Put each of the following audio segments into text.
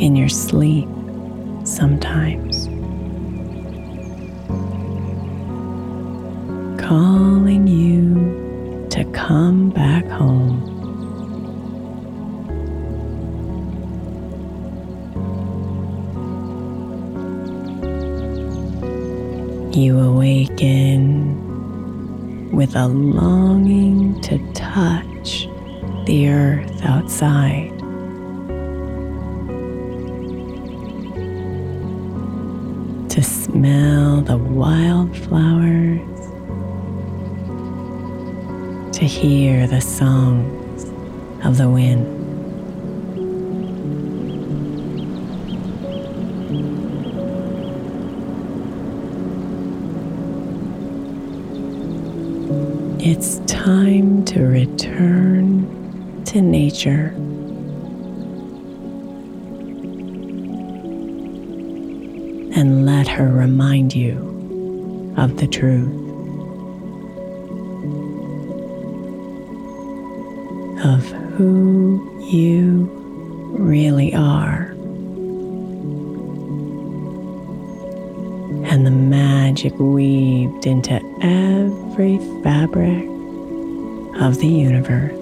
In your sleep, sometimes calling you to come back home, you awaken with a longing to touch the earth outside. To smell the wildflowers, to hear the songs of the wind. It's time to return to nature. And let her remind you of the truth, of who you really are, and the magic weaved into every fabric of the universe.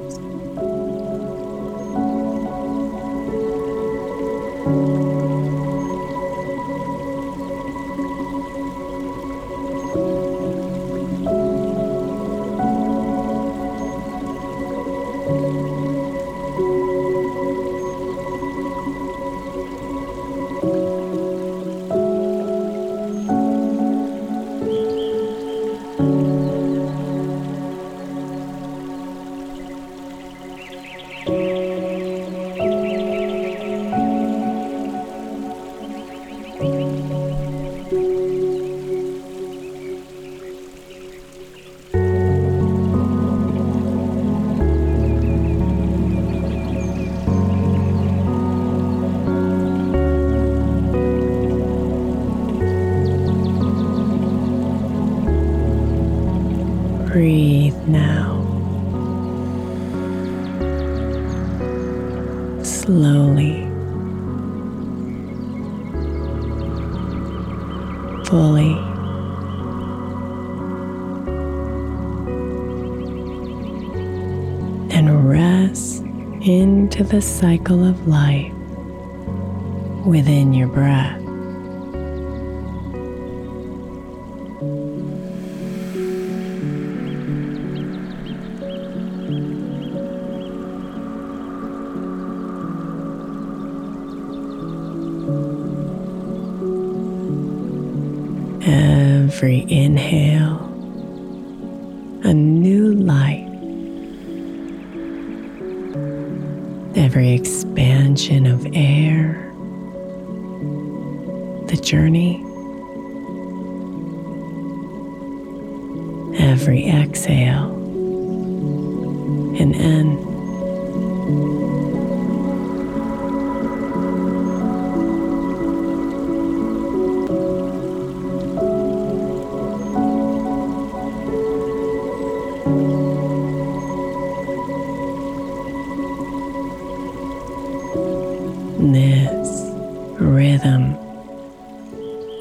Breathe now. Slowly. Fully. And rest into the cycle of life within your breath. Every inhale, a new light. Every expansion of air, the journey. Every exhale, an end. This rhythm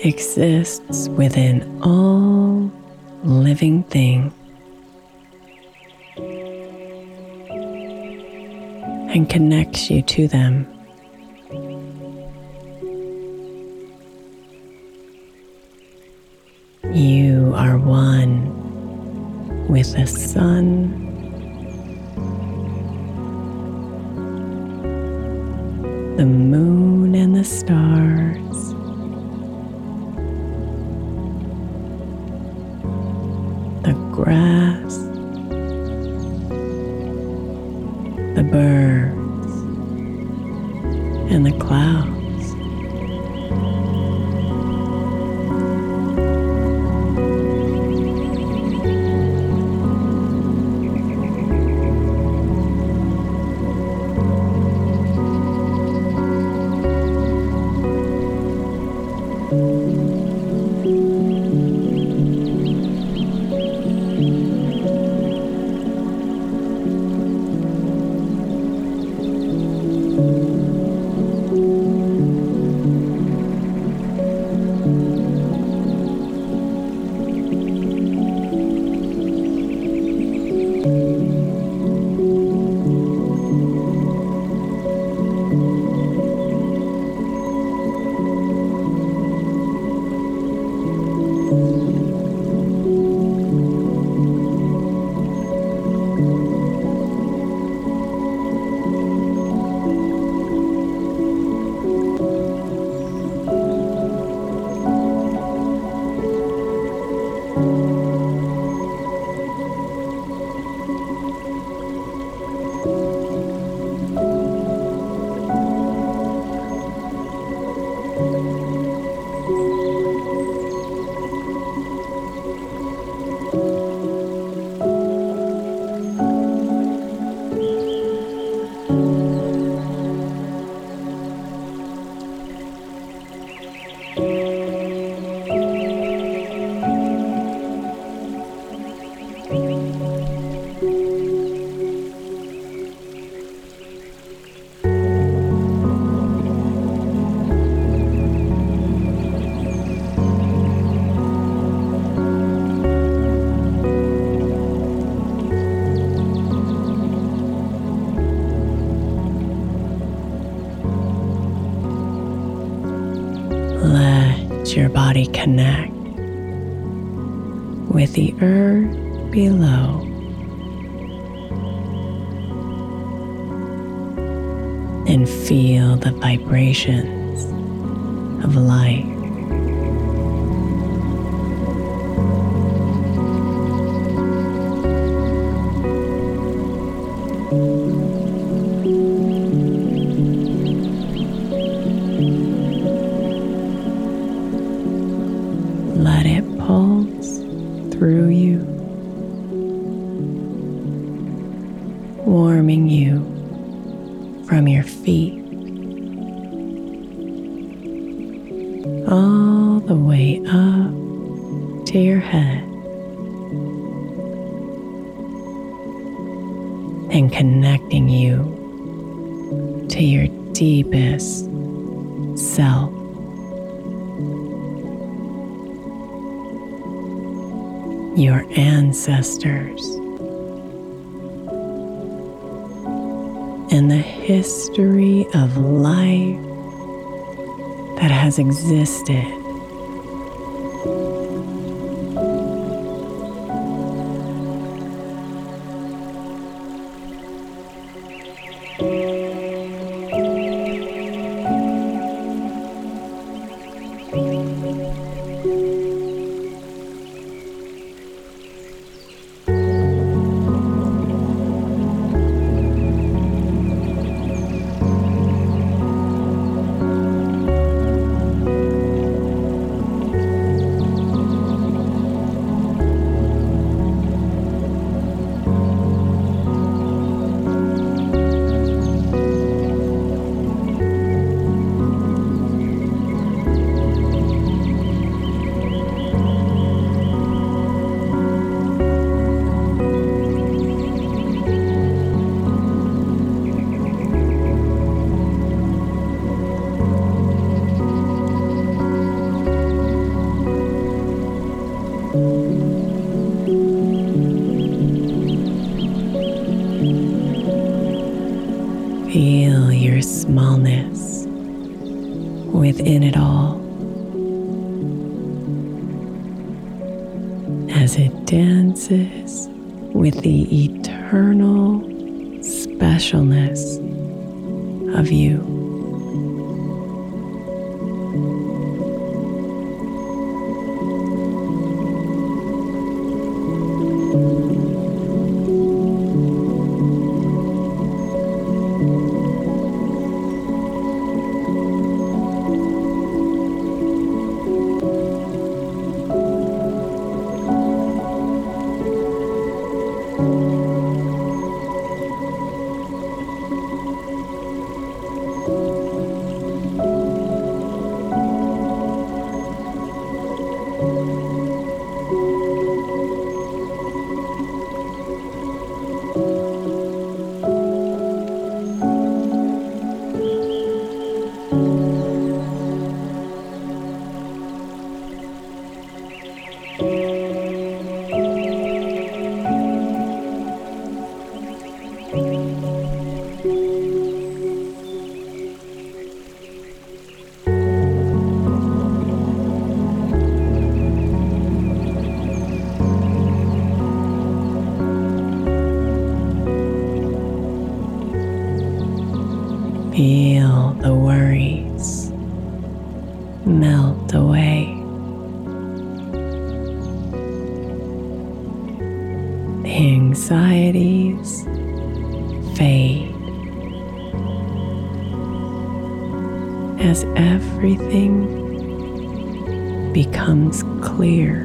exists within all living things and connects you to them. You are one with the sun, the moon and the stars. The grass. The birds. And the clouds. Your body connect with the earth below. And feel the vibrations of light. Warming you from your feet all the way up to your head. and connecting you to your deepest self. Your ancestors, and the history of life that has existed. Feel your smallness within it all as it dances with the eternal specialness of you. Feel the worries melt away. The anxieties fade as everything becomes clear.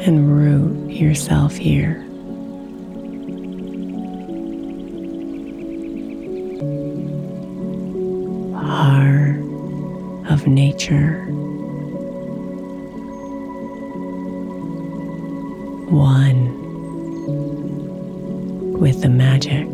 and root yourself here. Are of nature, one with the magic.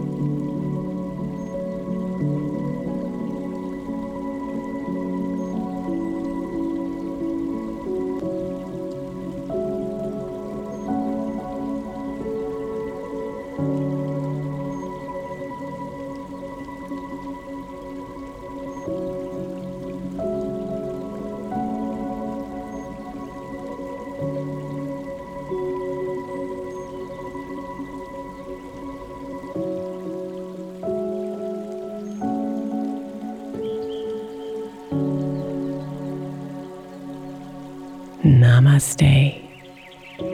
Namaste,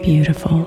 beautiful.